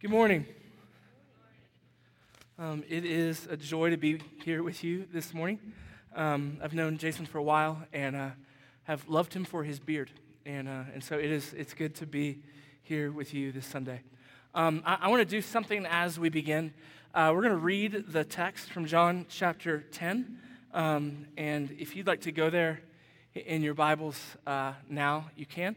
Good morning. It is a joy to be here with you this morning. I've known Jason for a while and have loved him for his beard, and so it's good to be here with you this Sunday. I want to do something as we begin. We're going to read the text from John chapter 10, and if you'd like to go there in your Bibles now, you can.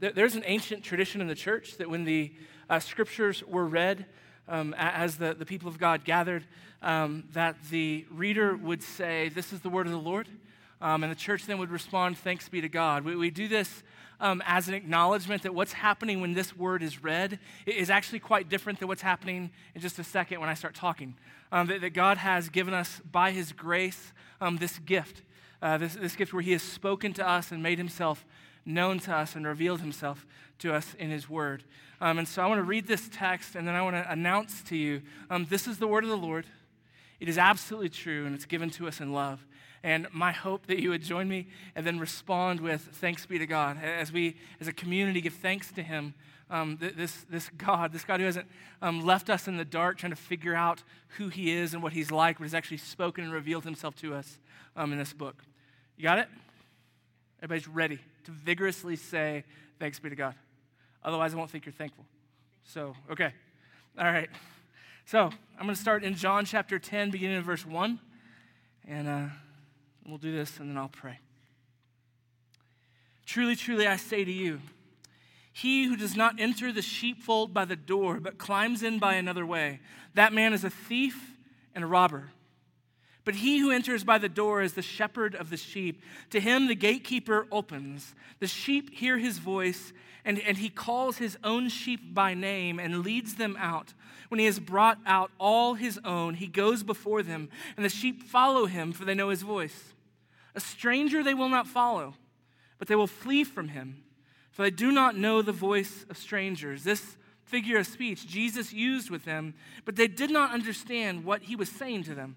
There's an ancient tradition in the church that when the scriptures were read as the people of God gathered, that the reader would say, "This is the word of the Lord," and the church then would respond, "Thanks be to God." We do this as an acknowledgement that what's happening when this word is read is actually quite different than what's happening in just a second when I start talking, that God has given us by his grace this gift, this gift where he has spoken to us and made himself known to us and revealed himself to us in his word. And so I want to read this text, and then I want to announce to you, this is the word of the Lord. It is absolutely true, and it's given to us in love. And my hope that you would join me and then respond with thanks be to God. As we, as a community, give thanks to him, this God who hasn't left us in the dark trying to figure out who he is and what he's like, but has actually spoken and revealed himself to us in this book. You got it? Everybody's ready to vigorously say, thanks be to God. Otherwise, I won't think you're thankful. So, okay. All right. So, I'm going to start in John chapter 10, beginning in verse 1. And we'll do this, and then I'll pray. Truly, truly, I say to you, he who does not enter the sheepfold by the door, but climbs in by another way, that man is a thief and a robber. But he who enters by the door is the shepherd of the sheep. To him the gatekeeper opens. The sheep hear his voice, and he calls his own sheep by name and leads them out. When he has brought out all his own, he goes before them, and the sheep follow him, for they know his voice. A stranger they will not follow, but they will flee from him, for they do not know the voice of strangers. This figure of speech Jesus used with them, but they did not understand what he was saying to them.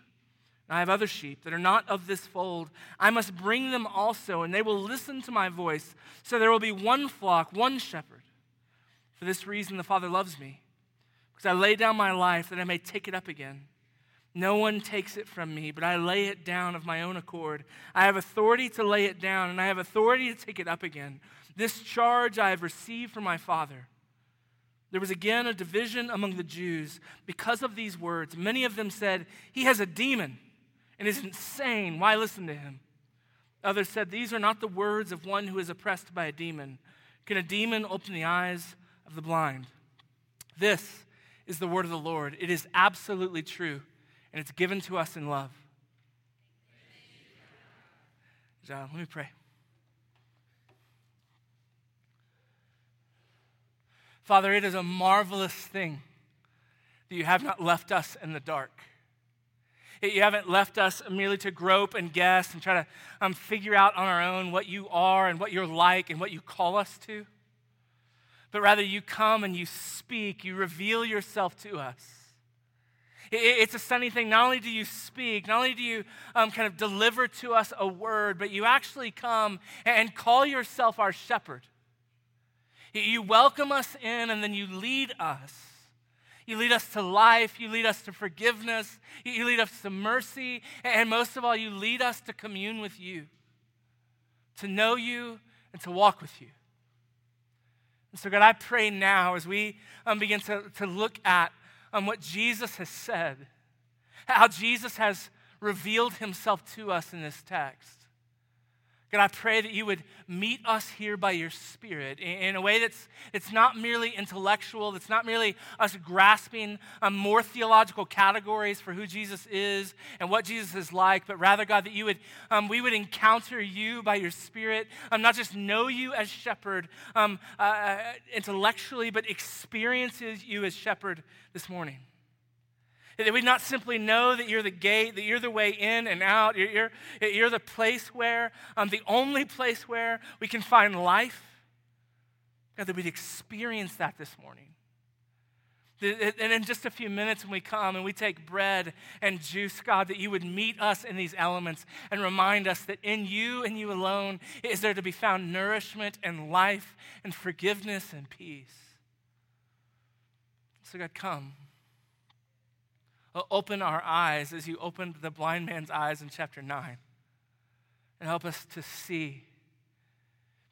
I have other sheep that are not of this fold. I must bring them also, and they will listen to my voice. So there will be one flock, one shepherd. For this reason the Father loves me, because I lay down my life that I may take it up again. No one takes it from me, but I lay it down of my own accord. I have authority to lay it down, and I have authority to take it up again. This charge I have received from my Father. There was again a division among the Jews because of these words. Many of them said, he has a demon and is insane. Why listen to him? Others said, these are not the words of one who is oppressed by a demon. Can a demon open the eyes of the blind? This is the word of the Lord. It is absolutely true, and it's given to us in love. John, let me pray. Father, it is a marvelous thing that you have not left us in the dark. You haven't left us merely to grope and guess and try to figure out on our own what you are and what you're like and what you call us to. But rather, you come and you speak, you reveal yourself to us. It's a stunning thing. Not only do you speak, not only do you kind of deliver to us a word, but you actually come and call yourself our shepherd. You welcome us in, and then you lead us. You lead us to life, you lead us to forgiveness, you lead us to mercy, and most of all, you lead us to commune with you, to know you, and to walk with you. And so God, I pray now as we begin to look at what Jesus has said, how Jesus has revealed himself to us in this text. God, I pray that you would meet us here by your Spirit in a way that's not merely intellectual, that's not merely us grasping more theological categories for who Jesus is and what Jesus is like, but rather, God, that you would we would encounter you by your Spirit, not just know you as shepherd intellectually, but experience you as shepherd this morning. That we not simply know that you're the gate, that you're the way in and out, you're the place where, the only place where we can find life. God, that we'd experience that this morning. And in just a few minutes when we come and we take bread and juice, God, that you would meet us in these elements and remind us that in you and you alone is there to be found nourishment and life and forgiveness and peace. So God, come. Open our eyes as you opened the blind man's eyes in chapter 9. And help us to see,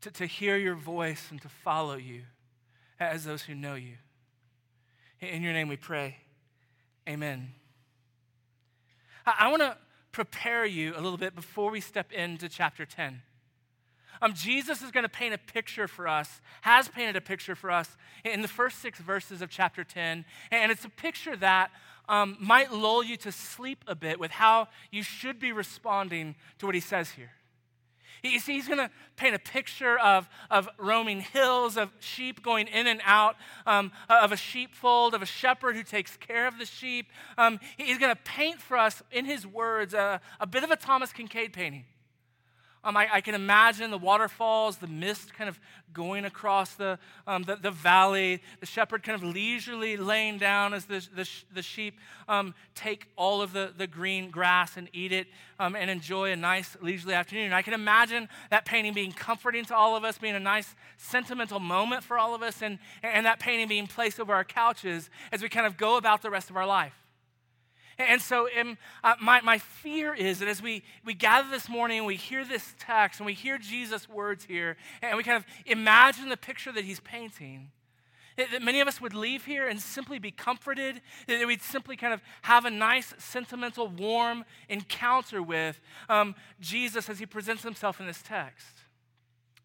to hear your voice and to follow you as those who know you. In your name we pray, amen. I want to prepare you a little bit before we step into chapter 10. Jesus is going to paint a picture for us, has painted a picture for us in the first 6 verses of chapter 10. And it's a picture that might lull you to sleep a bit with how you should be responding to what he says here. You see, he's going to paint a picture of roaming hills, of sheep going in and out, of a sheepfold, of a shepherd who takes care of the sheep. He's going to paint for us, in his words, a bit of a Thomas Kinkade painting. I can imagine the waterfalls, the mist kind of going across the valley, the shepherd kind of leisurely laying down as the sheep take all of the green grass and eat it and enjoy a nice leisurely afternoon. And I can imagine that painting being comforting to all of us, being a nice sentimental moment for all of us, and that painting being placed over our couches as we kind of go about the rest of our life. And so my fear is that as we gather this morning and we hear this text and we hear Jesus' words here and we kind of imagine the picture that he's painting, that many of us would leave here and simply be comforted, that we'd simply kind of have a nice, sentimental, warm encounter with Jesus as he presents himself in this text.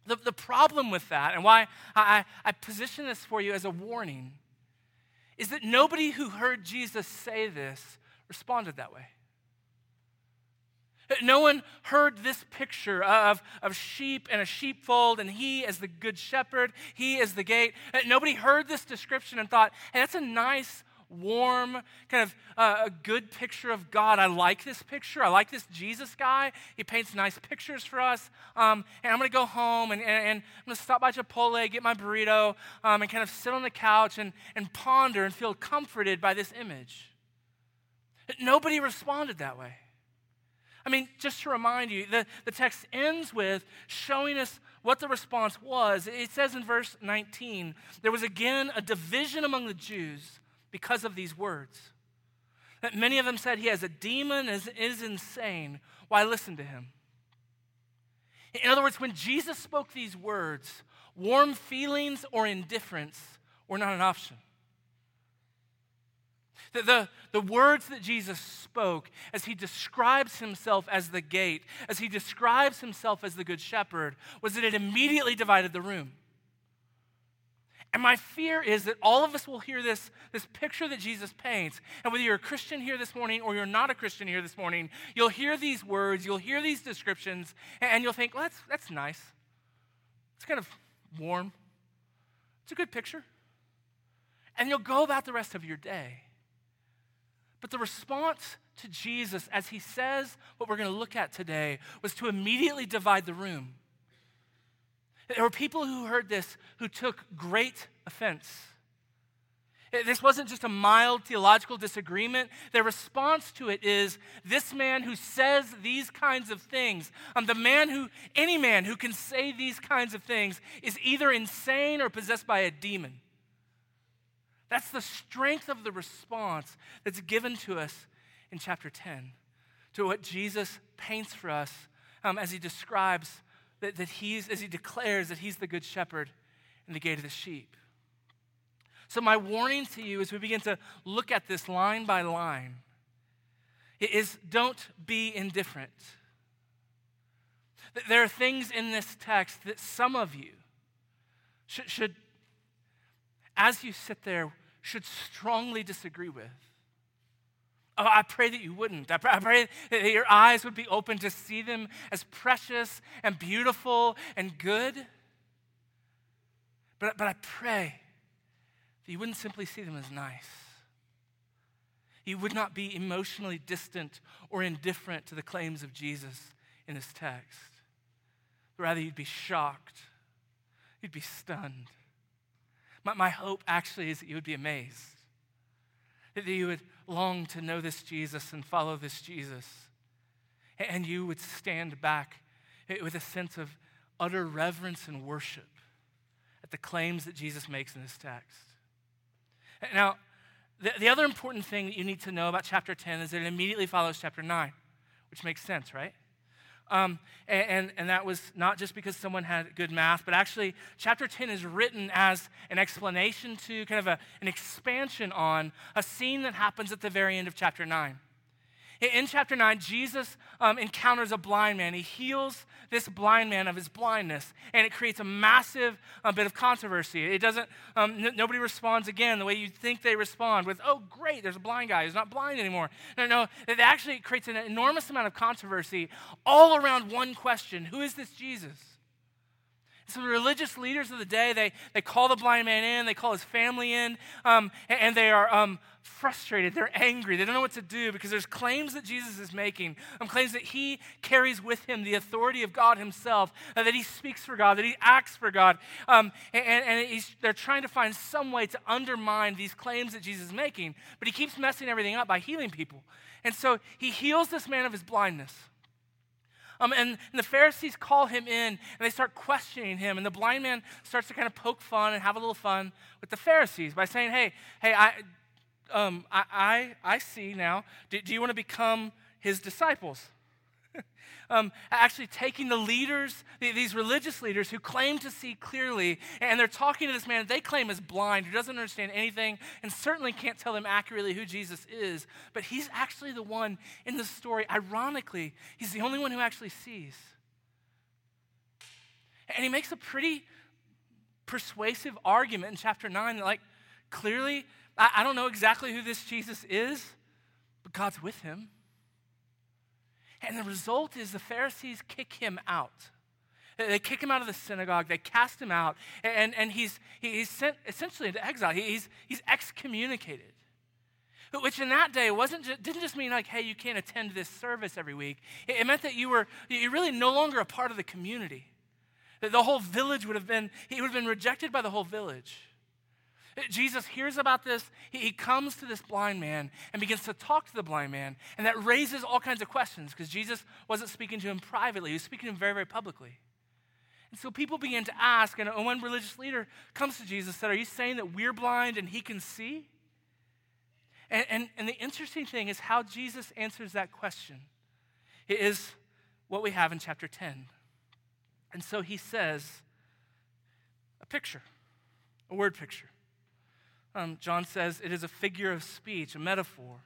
The problem with that, and why I position this for you as a warning, is that nobody who heard Jesus say this responded that way. No one heard this picture of sheep and a sheepfold and he as the good shepherd, he as the gate. Nobody heard this description and thought, hey, that's a nice, warm, kind of a good picture of God. I like this picture. I like this Jesus guy. He paints nice pictures for us. And I'm going to go home and I'm going to stop by Chipotle, get my burrito, and kind of sit on the couch and ponder and feel comforted by this image. Nobody responded that way. I mean, just to remind you, the text ends with showing us what the response was. It says in verse 19, there was again a division among the Jews because of these words. That many of them said, he has a demon and is insane. Why listen to him? In other words, when Jesus spoke these words, warm feelings or indifference were not an option. The words that Jesus spoke as he describes himself as the gate, as he describes himself as the good shepherd, was that it immediately divided the room. And my fear is that all of us will hear this picture that Jesus paints. And whether you're a Christian here this morning or you're not a Christian here this morning, you'll hear these words, you'll hear these descriptions, and you'll think, well, that's nice. It's kind of warm. It's a good picture. And you'll go about the rest of your day. But the response to Jesus as he says what we're going to look at today was to immediately divide the room. There were people who heard this who took great offense. This wasn't just a mild theological disagreement. Their response to it is, this man who says these kinds of things, any man who can say these kinds of things is either insane or possessed by a demon. That's the strength of the response that's given to us in chapter 10, to what Jesus paints for us as he describes as he declares that he's the good shepherd and the gate of the sheep. So my warning to you as we begin to look at this line by line is don't be indifferent. There are things in this text that some of you should, as you sit there, should strongly disagree with. Oh, I pray that you wouldn't. I pray that your eyes would be open to see them as precious and beautiful and good. But I pray that you wouldn't simply see them as nice. You would not be emotionally distant or indifferent to the claims of Jesus in this text. Rather, you'd be shocked. You'd be stunned. My hope actually is that you would be amazed, that you would long to know this Jesus and follow this Jesus, and you would stand back with a sense of utter reverence and worship at the claims that Jesus makes in this text. Now, the other important thing that you need to know about chapter 10 is that it immediately follows chapter 9, which makes sense, right? And that was not just because someone had good math, but actually chapter 10 is written as an explanation to, kind of an expansion on, a scene that happens at the very end of chapter 9. In chapter 9, Jesus encounters a blind man. He heals this blind man of his blindness, and it creates a massive bit of controversy. It doesn't, nobody responds again the way you think they respond with, oh, great, there's a blind guy who's not blind anymore. No, it actually creates an enormous amount of controversy all around one question: who is this Jesus? So the religious leaders of the day, they call the blind man in, they call his family in, and they are frustrated, they're angry, they don't know what to do because there's claims that Jesus is making, claims that he carries with him the authority of God himself, that he speaks for God, that he acts for God, they're trying to find some way to undermine these claims that Jesus is making, but he keeps messing everything up by healing people. And so he heals this man of his blindness. And the Pharisees call him in, and they start questioning him. And the blind man starts to kind of poke fun and have a little fun with the Pharisees by saying, hey, I see now. Do you want to become his disciples? Actually taking the leaders, these religious leaders who claim to see clearly, and they're talking to this man they claim is blind, who doesn't understand anything, and certainly can't tell them accurately who Jesus is. But he's actually the one in the story, ironically, he's the only one who actually sees. And he makes a pretty persuasive argument in chapter 9 that, clearly, I don't know exactly who this Jesus is, but God's with him. And the result is the Pharisees kick him out. They kick him out of the synagogue. They cast him out. And he's sent essentially into exile. He's excommunicated, which in that day didn't just mean hey, you can't attend this service every week. It meant that you're really no longer a part of the community. The whole village he would have been rejected by the whole village. Jesus hears about this. He comes to this blind man and begins to talk to the blind man. And that raises all kinds of questions because Jesus wasn't speaking to him privately. He was speaking to him very, very publicly. And so people begin to ask, and one religious leader comes to Jesus and said, are you saying that we're blind and he can see? And the interesting thing is how Jesus answers that question. It is what we have in chapter 10. And so he says a word picture. John says it is a figure of speech, a metaphor.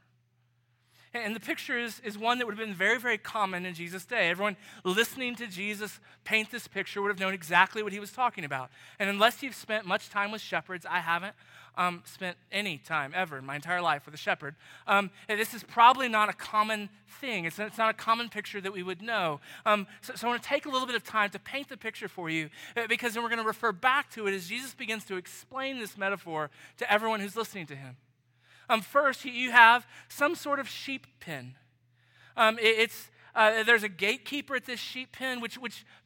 And the picture is one that would have been very, very common in Jesus' day. Everyone listening to Jesus paint this picture would have known exactly what he was talking about. And unless you've spent much time with shepherds, I haven't spent any time ever in my entire life with a shepherd. This is probably not a common thing. It's not a common picture that we would know. So I want to take a little bit of time to paint the picture for you, because then we're going to refer back to it as Jesus begins to explain this metaphor to everyone who's listening to him. First, you have some sort of sheep pen. There's a gatekeeper at this sheep pen, which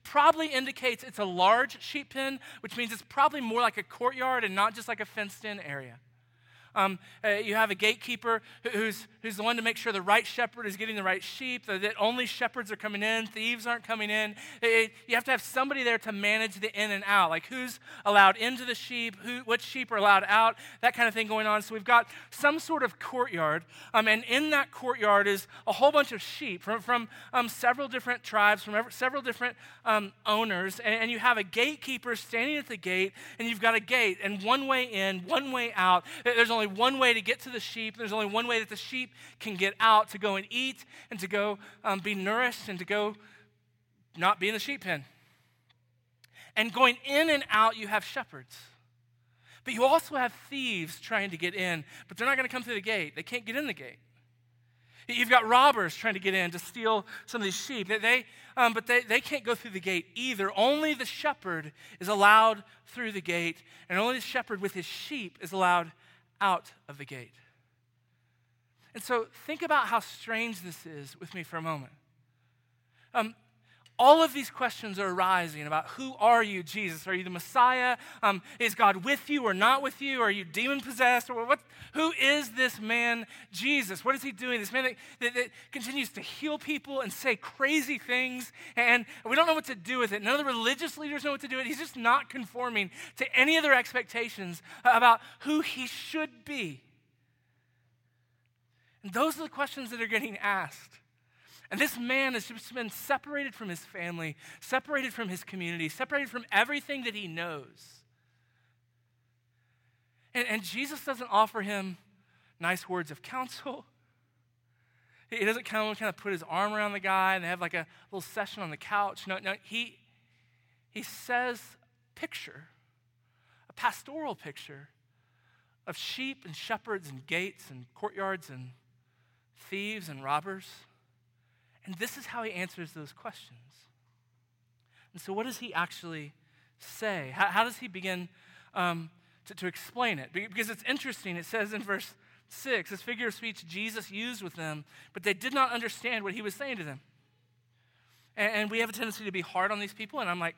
probably indicates it's a large sheep pen, which means it's probably more like a courtyard and not just like a fenced-in area. You have a gatekeeper who's the one to make sure the right shepherd is getting the right sheep, that only shepherds are coming in, thieves aren't coming in. You have to have somebody there to manage the in and out, like who's allowed into the sheep, what sheep are allowed out, that kind of thing going on. So we've got some sort of courtyard, and in that courtyard is a whole bunch of sheep from several different tribes, from several different owners, and you have a gatekeeper standing at the gate, and you've got a gate, and one way in, one way out. There's only only one way to get to the sheep. There's only one way that the sheep can get out to go and eat and to go be nourished and to go not be in the sheep pen. And going in and out, you have shepherds. But you also have thieves trying to get in, but they're not going to come through the gate. They can't get in the gate. You've got robbers trying to get in to steal some of these sheep. They can't go through the gate either. Only the shepherd is allowed through the gate, and only the shepherd with his sheep is allowed out of the gate. And so think about how strange this is with me for a moment. All of these questions are arising about who are you, Jesus? Are you the Messiah? Is God with you or not with you? Are you demon-possessed? Or what? Who is this man, Jesus? What is he doing? This man that continues to heal people and say crazy things, and we don't know what to do with it. None of the religious leaders know what to do with it. He's just not conforming to any of their expectations about who he should be. And those are the questions that are getting asked. And this man has just been separated from his family, separated from his community, separated from everything that he knows. And Jesus doesn't offer him nice words of counsel. He doesn't kind of put his arm around the guy and they have like a little session on the couch. No, he says a pastoral picture of sheep and shepherds and gates and courtyards and thieves and robbers. And this is how he answers those questions. And so what does he actually say? How does he begin to explain it? Because it's interesting. It says in verse 6, this figure of speech Jesus used with them, but they did not understand what he was saying to them. And we have a tendency to be hard on these people. And I'm like,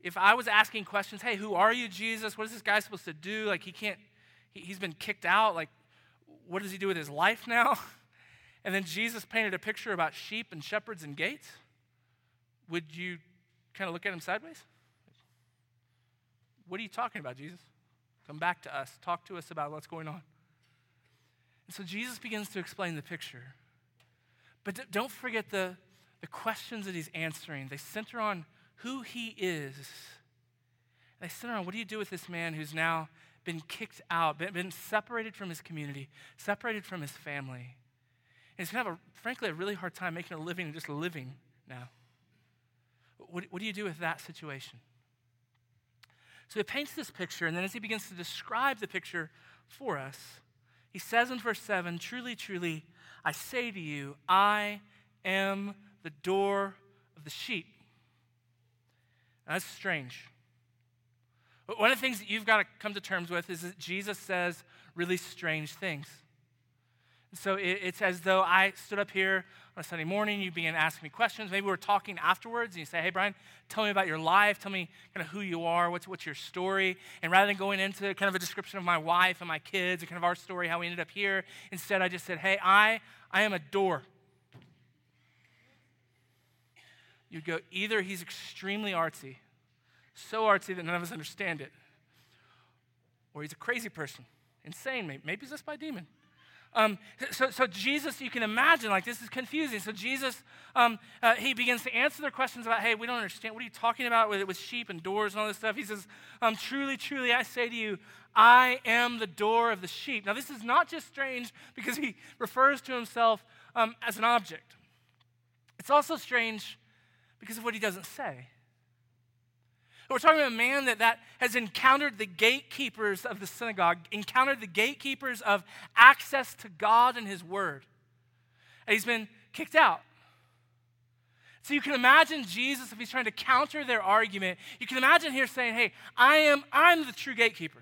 if I was asking questions, hey, who are you, Jesus? What is this guy supposed to do? Like he's been kicked out. Like what does he do with his life now? And then Jesus painted a picture about sheep and shepherds and gates. Would you kind of look at him sideways? What are you talking about, Jesus? Come back to us. Talk to us about what's going on. And so Jesus begins to explain the picture. But don't forget the questions that he's answering. They center on who he is. They center on what do you do with this man who's now been kicked out, been separated from his community, separated from his family. And he's going to have, frankly, a really hard time making a living and just living now. What do you do with that situation? So he paints this picture, and then as he begins to describe the picture for us, he says in verse 7, "Truly, truly, I say to you, I am the door of the sheep." Now, that's strange. But one of the things that you've got to come to terms with is that Jesus says really strange things. So it's as though I stood up here on a Sunday morning, you began asking me questions. Maybe we were talking afterwards, and you say, hey, Brian, tell me about your life. Tell me kind of who you are, what's your story. And rather than going into kind of a description of my wife and my kids and kind of our story, how we ended up here, instead I just said, hey, I am a door. You'd go, either he's extremely artsy, so artsy that none of us understand it, or he's a crazy person, insane maybe. Maybe he's just by demon. So Jesus, you can imagine, like this is confusing. So Jesus, he begins to answer their questions about, hey, we don't understand. What are you talking about with sheep and doors and all this stuff? He says, truly, truly, I say to you, I am the door of the sheep. Now, this is not just strange because he refers to himself as an object. It's also strange because of what he doesn't say. We're talking about a man that has encountered the gatekeepers of the synagogue, encountered the gatekeepers of access to God and his word. And he's been kicked out. So you can imagine Jesus, if he's trying to counter their argument, you can imagine here saying, hey, I'm the true gatekeeper.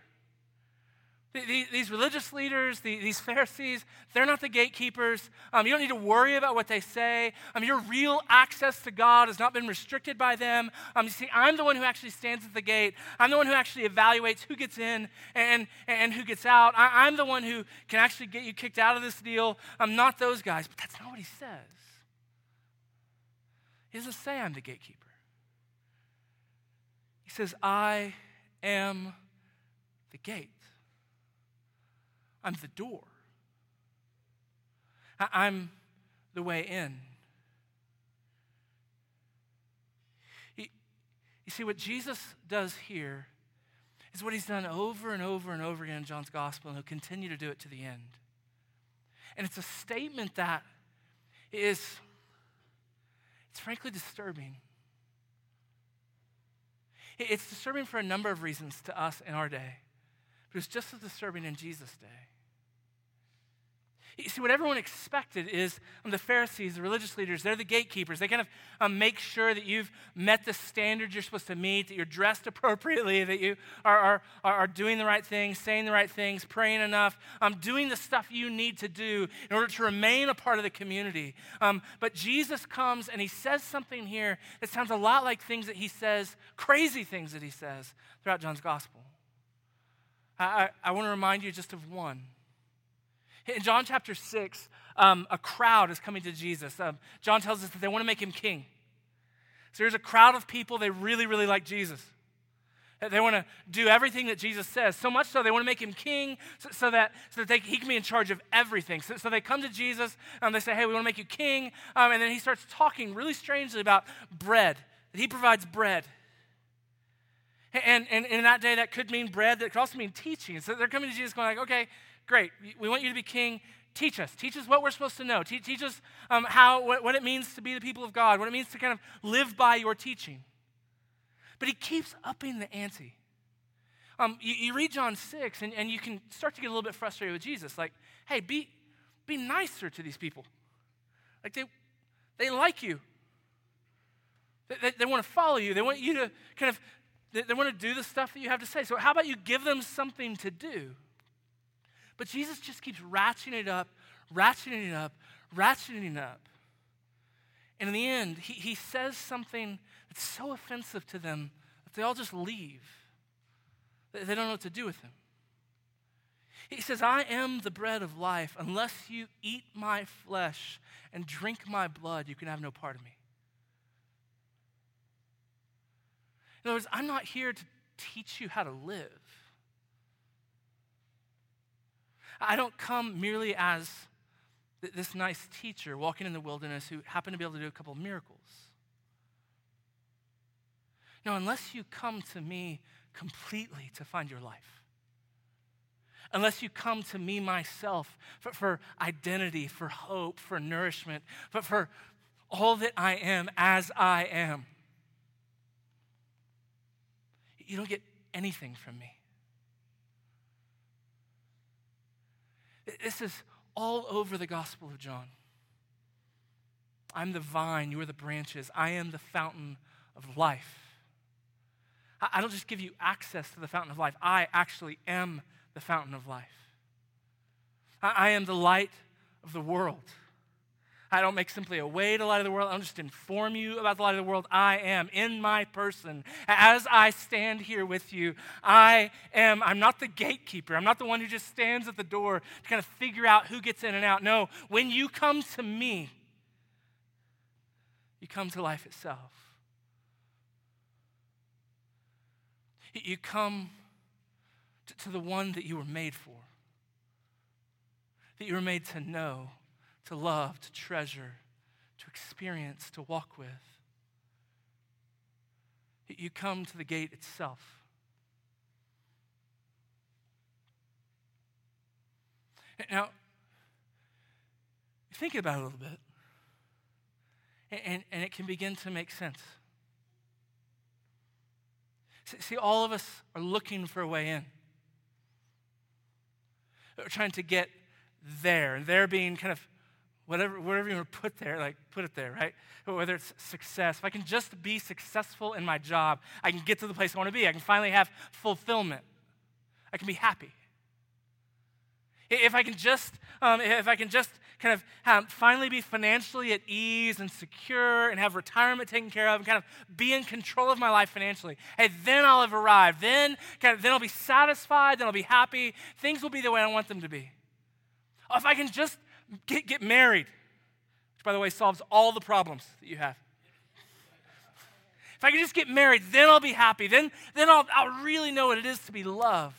These religious leaders, these Pharisees, they're not the gatekeepers. You don't need to worry about what they say. Your real access to God has not been restricted by them. You see, I'm the one who actually stands at the gate. I'm the one who actually evaluates who gets in and who gets out. I'm the one who can actually get you kicked out of this deal. I'm not those guys. But that's not what he says. He doesn't say I'm the gatekeeper. He says, I am the gate. I'm the door. I'm the way in. You see, what Jesus does here is what he's done over and over and over again in John's gospel, and he'll continue to do it to the end. And it's a statement that is, it's frankly disturbing. It's disturbing for a number of reasons to us in our day, but it's just as disturbing in Jesus' day. You see, what everyone expected is the Pharisees, the religious leaders, they're the gatekeepers. They kind of make sure that you've met the standards you're supposed to meet, that you're dressed appropriately, that you are doing the right things, saying the right things, praying enough, doing the stuff you need to do in order to remain a part of the community. But Jesus comes and he says something here that sounds a lot like things that he says, crazy things that he says throughout John's gospel. I want to remind you just of one. In John chapter 6, a crowd is coming to Jesus. John tells us that they want to make him king. So there's a crowd of people, they really, really like Jesus. They want to do everything that Jesus says, so much so they want to make him king so that he can be in charge of everything. So they come to Jesus, and they say, hey, we want to make you king. And then he starts talking really strangely about bread, that he provides bread. And in that day, that could mean bread, that could also mean teaching. So they're coming to Jesus going like, okay, great, we want you to be king. Teach us. Teach us what we're supposed to know. Teach us what it means to be the people of God, what it means to kind of live by your teaching. But he keeps upping the ante. You read John 6, and you can start to get a little bit frustrated with Jesus. Like, hey, be nicer to these people. Like, they like you. They want to follow you. They want you to kind of, they want to do the stuff that you have to say. So how about you give them something to do? But Jesus just keeps ratcheting it up, ratcheting it up, ratcheting it up. And in the end, he says something that's so offensive to them that they all just leave. They don't know what to do with him. He says, I am the bread of life. Unless you eat my flesh and drink my blood, you can have no part of me. In other words, I'm not here to teach you how to live. I don't come merely as this nice teacher walking in the wilderness who happened to be able to do a couple of miracles. No, unless you come to me completely to find your life, unless you come to me myself for identity, for hope, for nourishment, but for all that I am as I am, you don't get anything from me. This is all over the Gospel of John. I'm the vine, you are the branches. I am the fountain of life. I don't just give you access to the fountain of life. I actually am the fountain of life. I am the light of the world. I don't make simply a way to light of the world. I don't just inform you about the light of the world. I am in my person. As I stand here with you, I'm not the gatekeeper. I'm not the one who just stands at the door to kind of figure out who gets in and out. No, when you come to me, you come to life itself. You come to the one that you were made for, that you were made to know, to love, to treasure, to experience, to walk with. You come to the gate itself. Now, think about it a little bit, and it can begin to make sense. See, all of us are looking for a way in. We're trying to get there, and there being kind of whatever you want to put there, like put it there, right? Whether it's success, if I can just be successful in my job, I can get to the place I want to be. I can finally have fulfillment. I can be happy. If I can just, finally be financially at ease and secure and have retirement taken care of and kind of be in control of my life financially, hey, then I'll have arrived. Then I'll be satisfied. Then I'll be happy. Things will be the way I want them to be. If I can just get married, which, by the way, solves all the problems that you have. If I can just get married, then I'll be happy. Then I'll really know what it is to be loved.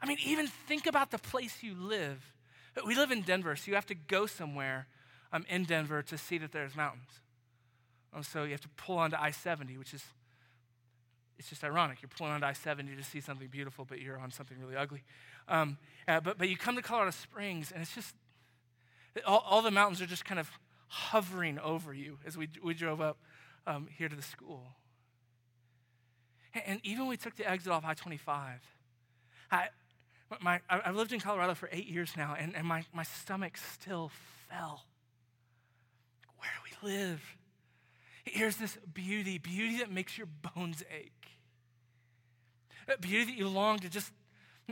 I mean, even think about the place you live. We live in Denver, so you have to go somewhere in Denver to see that there's mountains. So you have to pull onto I-70, which is It's just ironic. You're pulling on I-70 to see something beautiful, but you're on something really ugly. But you come to Colorado Springs, and it's just, all the mountains are just kind of hovering over you as we drove up here to the school. And even when we took the exit off I-25, I've lived in Colorado for 8 years now, and my stomach still fell. Where do we live? Here's this beauty that makes your bones ache. That beauty that you long to just,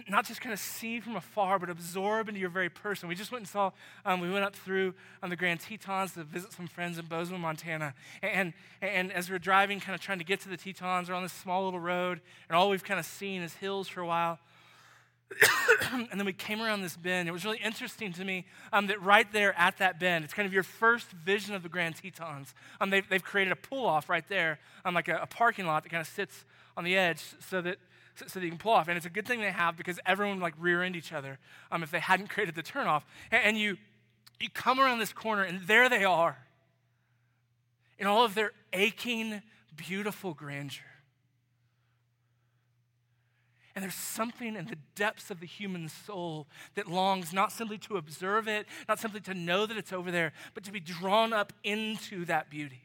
not just kind of see from afar, but absorb into your very person. We just went and saw, we went up through on the Grand Tetons to visit some friends in Bozeman, Montana. And as we're driving, kind of trying to get to the Tetons, we're on this small little road, and all we've kind of seen is hills for a while. And then we came around this bend. It was really interesting to me that right there at that bend, it's kind of your first vision of the Grand Tetons. They've created a pull-off right there, like a parking lot that kind of sits on the edge so that you can pull off. And it's a good thing they have because everyone would like rear-end each other if they hadn't created the turnoff. And you come around this corner, and there they are in all of their aching, beautiful grandeur. And there's something in the depths of the human soul that longs not simply to observe it, not simply to know that it's over there, but to be drawn up into that beauty.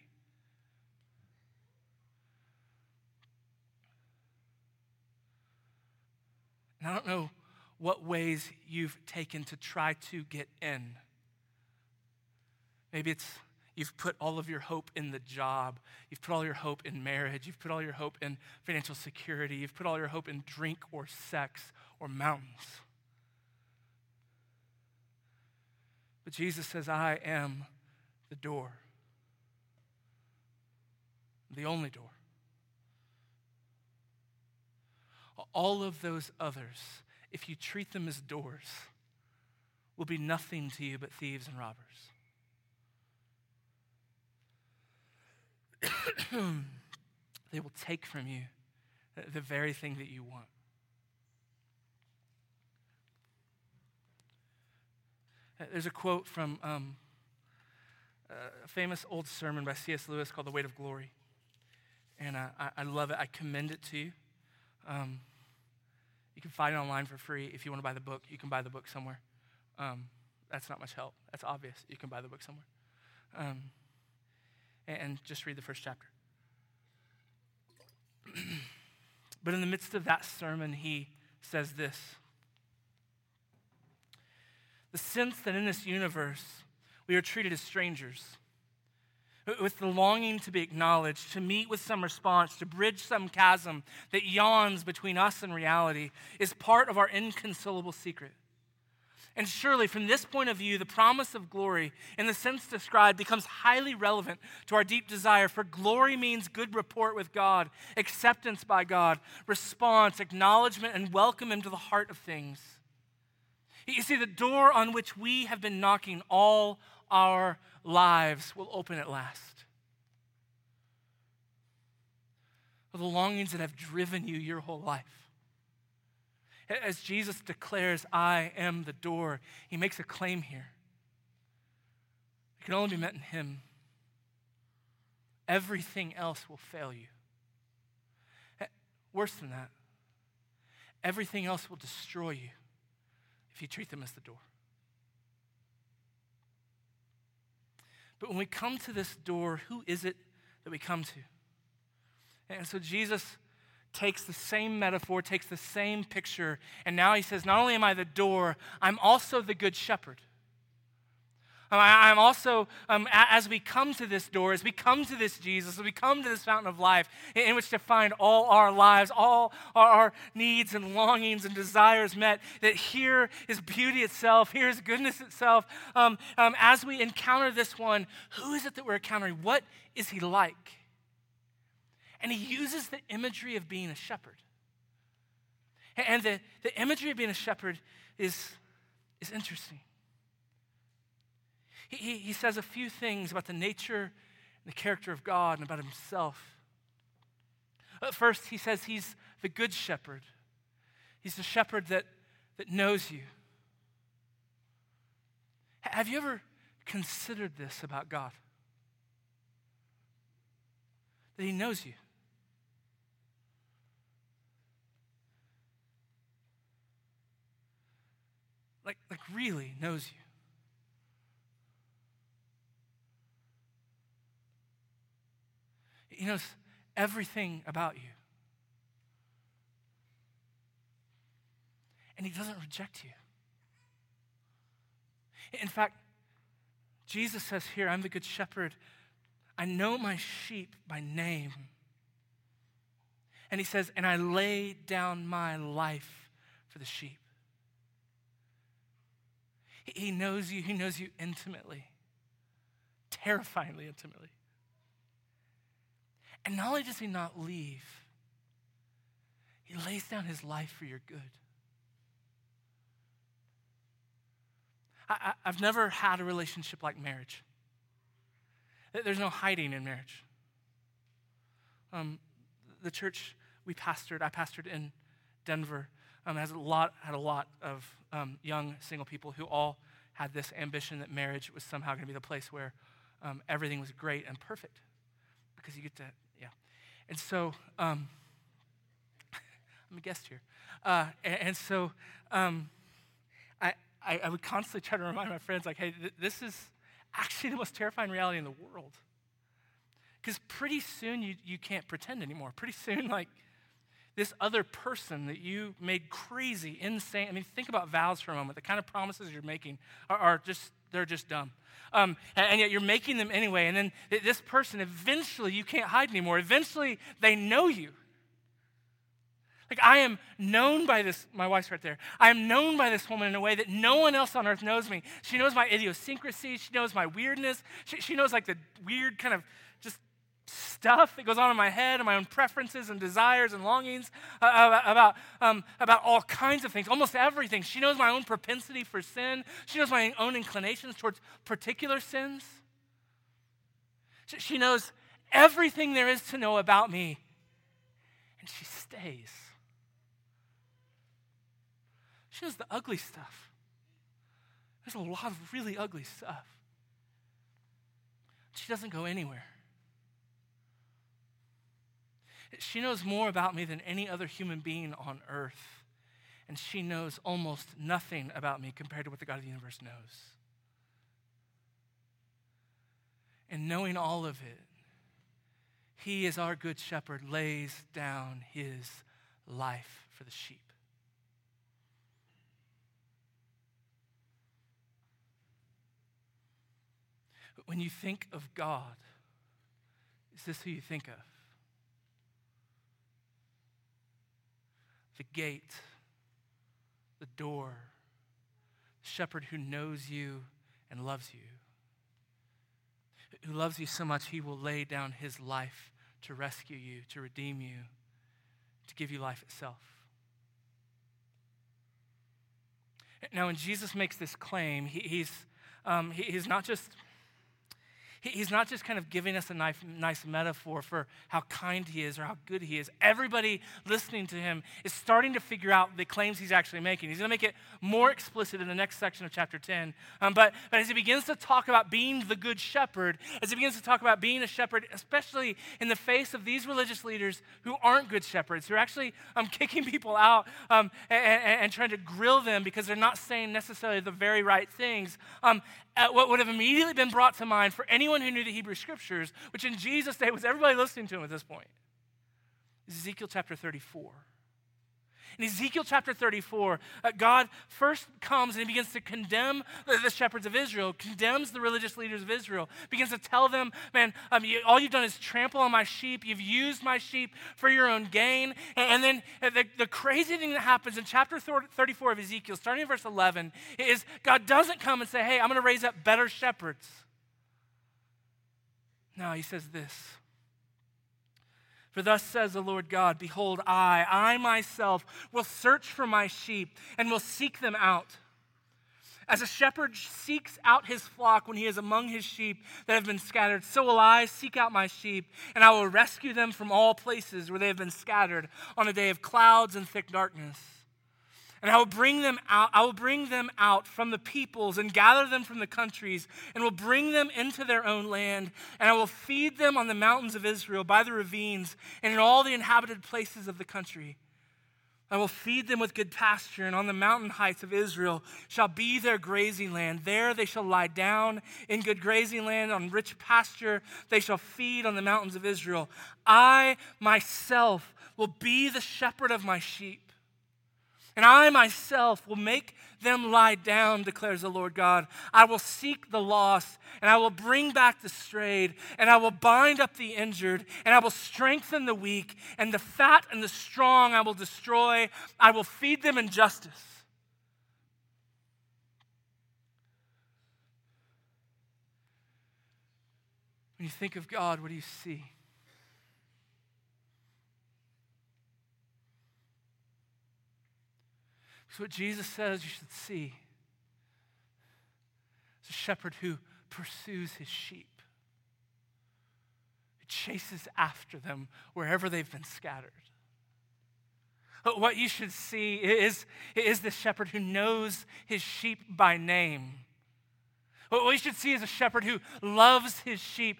And I don't know what ways you've taken to try to get in. Maybe it's you've put all of your hope in the job. You've put all your hope in marriage. You've put all your hope in financial security. You've put all your hope in drink or sex or mountains. But Jesus says, I am the door, the only door. All of those others, if you treat them as doors, will be nothing to you but thieves and robbers. They will take from you the very thing that you want. There's a quote from a famous old sermon by C.S. Lewis called The Weight of Glory. And I love it. I commend it to you. You can find it online for free. If you want to buy the book, you can buy the book somewhere. That's not much help. That's obvious. You can buy the book somewhere. And just read the first chapter. But in the midst of that sermon, he says this. The sense that in this universe, we are treated as strangers, with the longing to be acknowledged, to meet with some response, to bridge some chasm that yawns between us and reality, is part of our inconsolable secret. And surely, from this point of view, the promise of glory, in the sense described, becomes highly relevant to our deep desire. For glory means good report with God, acceptance by God, response, acknowledgement, and welcome into the heart of things. You see, the door on which we have been knocking all our lives will open at last. The longings that have driven you your whole life. As Jesus declares, I am the door, he makes a claim here. It can only be met in him. Everything else will fail you. Worse than that, everything else will destroy you if you treat them as the door. But when we come to this door, who is it that we come to? And so Jesus takes the same metaphor, takes the same picture, and now he says, not only am I the door, I'm also the good shepherd. I'm also, as we come to this door, as we come to this Jesus, as we come to this fountain of life in which to find all our lives, all our needs and longings and desires met, that here is beauty itself, here is goodness itself. As we encounter this one, who is it that we're encountering? What is he like? And he uses the imagery of being a shepherd. And the imagery of being a shepherd is interesting. He says a few things about the nature and the character of God and about himself. First, he says he's the good shepherd. He's the shepherd that knows you. Have you ever considered this about God? That he knows you. really knows you. He knows everything about you. And he doesn't reject you. In fact, Jesus says here, I'm the good shepherd. I know my sheep by name. And he says, and I lay down my life for the sheep. He knows you. He knows you intimately, terrifyingly intimately. And not only does he not leave, he lays down his life for your good. I've never had a relationship like marriage. There's no hiding in marriage. The church I pastored in Denver, had a lot of young single people who all had this ambition that marriage was somehow going to be the place where everything was great and perfect. Because you get to, yeah. And so, I'm a guest here. I would constantly try to remind my friends, like, hey, this is actually the most terrifying reality in the world. Because pretty soon you can't pretend anymore. Pretty soon, like, this other person that you made crazy, insane. I mean, think about vows for a moment. The kind of promises you're making they're just dumb. And yet you're making them anyway. And then this person, eventually you can't hide anymore. Eventually they know you. Like, I am known by this, my wife's right there. I am known by this woman in a way that no one else on earth knows me. She knows my idiosyncrasies. She knows my weirdness. She knows, like, the weird kind of just stuff that goes on in my head and my own preferences and desires and longings about all kinds of things, almost everything. She knows my own propensity for sin. She knows my own inclinations towards particular sins. She knows everything there is to know about me, and she stays. She knows the ugly stuff. There's a lot of really ugly stuff. She doesn't go anywhere. She knows more about me than any other human being on earth, and she knows almost nothing about me compared to what the God of the universe knows. And knowing all of it, he is our good shepherd, lays down his life for the sheep. When you think of God, is this who you think of? The gate, the door, the shepherd who knows you and loves you, who loves you so much he will lay down his life to rescue you, to redeem you, to give you life itself. Now, when Jesus makes this claim, he's not just kind of giving us a nice metaphor for how kind he is or how good he is. Everybody listening to him is starting to figure out the claims he's actually making. He's going to make it more explicit in the next section of chapter 10. But as he begins to talk about being the good shepherd, as he begins to talk about being a shepherd, especially in the face of these religious leaders who aren't good shepherds, who are actually kicking people out and trying to grill them because they're not saying necessarily the very right things, what would have immediately been brought to mind for anyone who knew the Hebrew Scriptures, which in Jesus' day was everybody listening to him at this point, is Ezekiel chapter 34. In Ezekiel chapter 34, God first comes and he begins to condemn the shepherds of Israel, condemns the religious leaders of Israel, begins to tell them, man, all you've done is trample on my sheep. You've used my sheep for your own gain. And then the crazy thing that happens in chapter 34 of Ezekiel, starting in verse 11, is God doesn't come and say, hey, I'm going to raise up better shepherds. No, he says this. For thus says the Lord God, behold, I myself will search for my sheep and will seek them out. As a shepherd seeks out his flock when he is among his sheep that have been scattered, so will I seek out my sheep, and I will rescue them from all places where they have been scattered on a day of clouds and thick darkness. And I will bring them out. I will bring them out from the peoples and gather them from the countries, and will bring them into their own land. And I will feed them on the mountains of Israel, by the ravines, and in all the inhabited places of the country. I will feed them with good pasture, and on the mountain heights of Israel shall be their grazing land. There they shall lie down in good grazing land, on rich pasture they shall feed on the mountains of Israel. I myself will be the shepherd of my sheep, and I myself will make them lie down, declares the Lord God. I will seek the lost, and I will bring back the strayed, and I will bind up the injured, and I will strengthen the weak, and the fat and the strong I will destroy. I will feed them in justice. When you think of God, what do you see? So what Jesus says you should see is a shepherd who pursues his sheep. He chases after them wherever they've been scattered. What you should see is the shepherd who knows his sheep by name. What we should see is a shepherd who loves his sheep,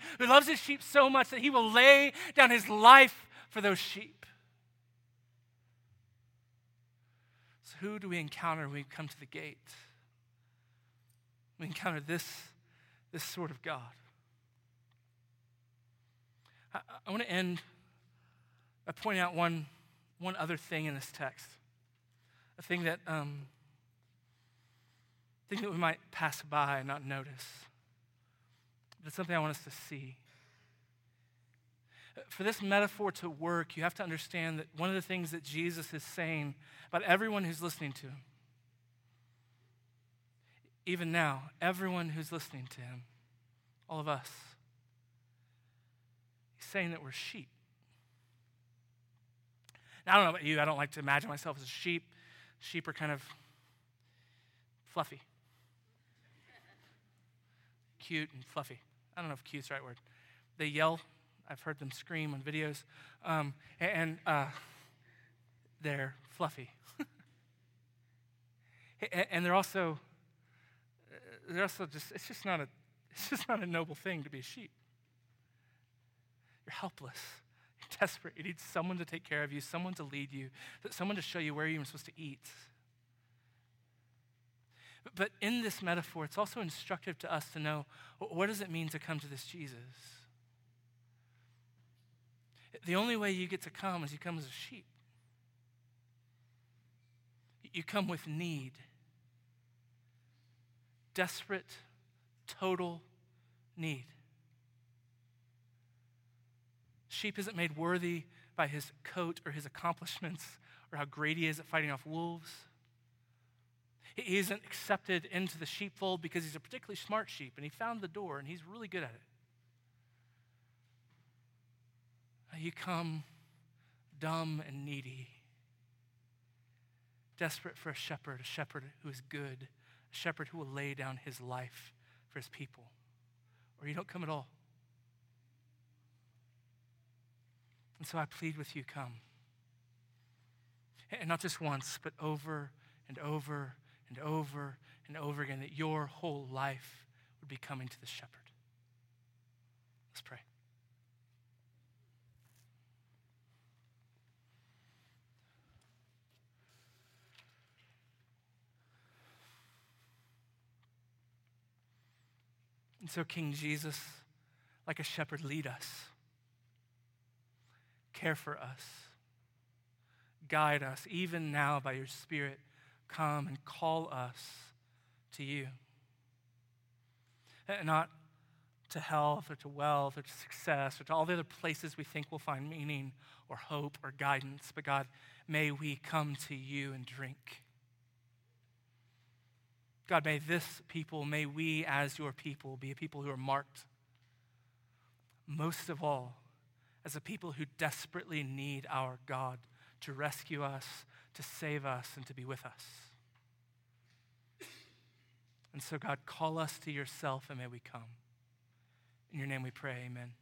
so much that he will lay down his life for those sheep. Who do we encounter when we come to the gate? We encounter this sort of God. I want to end by pointing out one other thing in this text, a thing that we might pass by and not notice. But it's something I want us to see. For this metaphor to work, you have to understand that one of the things that Jesus is saying about everyone who's listening to him, even now, everyone who's listening to him, all of us, he's saying that we're sheep. Now, I don't know about you, I don't like to imagine myself as a sheep. Sheep are kind of fluffy. Cute and fluffy. I don't know if cute's the right word. They yell. I've heard them scream on videos, and they're fluffy. And they're also it's just not a noble thing to be a sheep. You're helpless, you're desperate. You need someone to take care of you, someone to lead you, someone to show you where you're supposed to eat. But in this metaphor, it's also instructive to us to know, what does it mean to come to this Jesus? The only way you get to come is you come as a sheep. You come with need. Desperate, total need. Sheep isn't made worthy by his coat or his accomplishments or how great he is at fighting off wolves. He isn't accepted into the sheepfold because he's a particularly smart sheep and he found the door and he's really good at it. You come dumb and needy, desperate for a shepherd who is good, a shepherd who will lay down his life for his people, or you don't come at all. And so I plead with you, come. And not just once, but over and over and over and over again, that your whole life would be coming to the shepherd. Let's pray. And so, King Jesus, like a shepherd, lead us, care for us, guide us, even now by your Spirit, come and call us to you. Not to health or to wealth or to success or to all the other places we think we'll find meaning or hope or guidance, but God, may we come to you and drink. God, may we as your people be a people who are marked, most of all, as a people who desperately need our God to rescue us, to save us, and to be with us. And so, God, call us to yourself and may we come. In your name we pray, amen.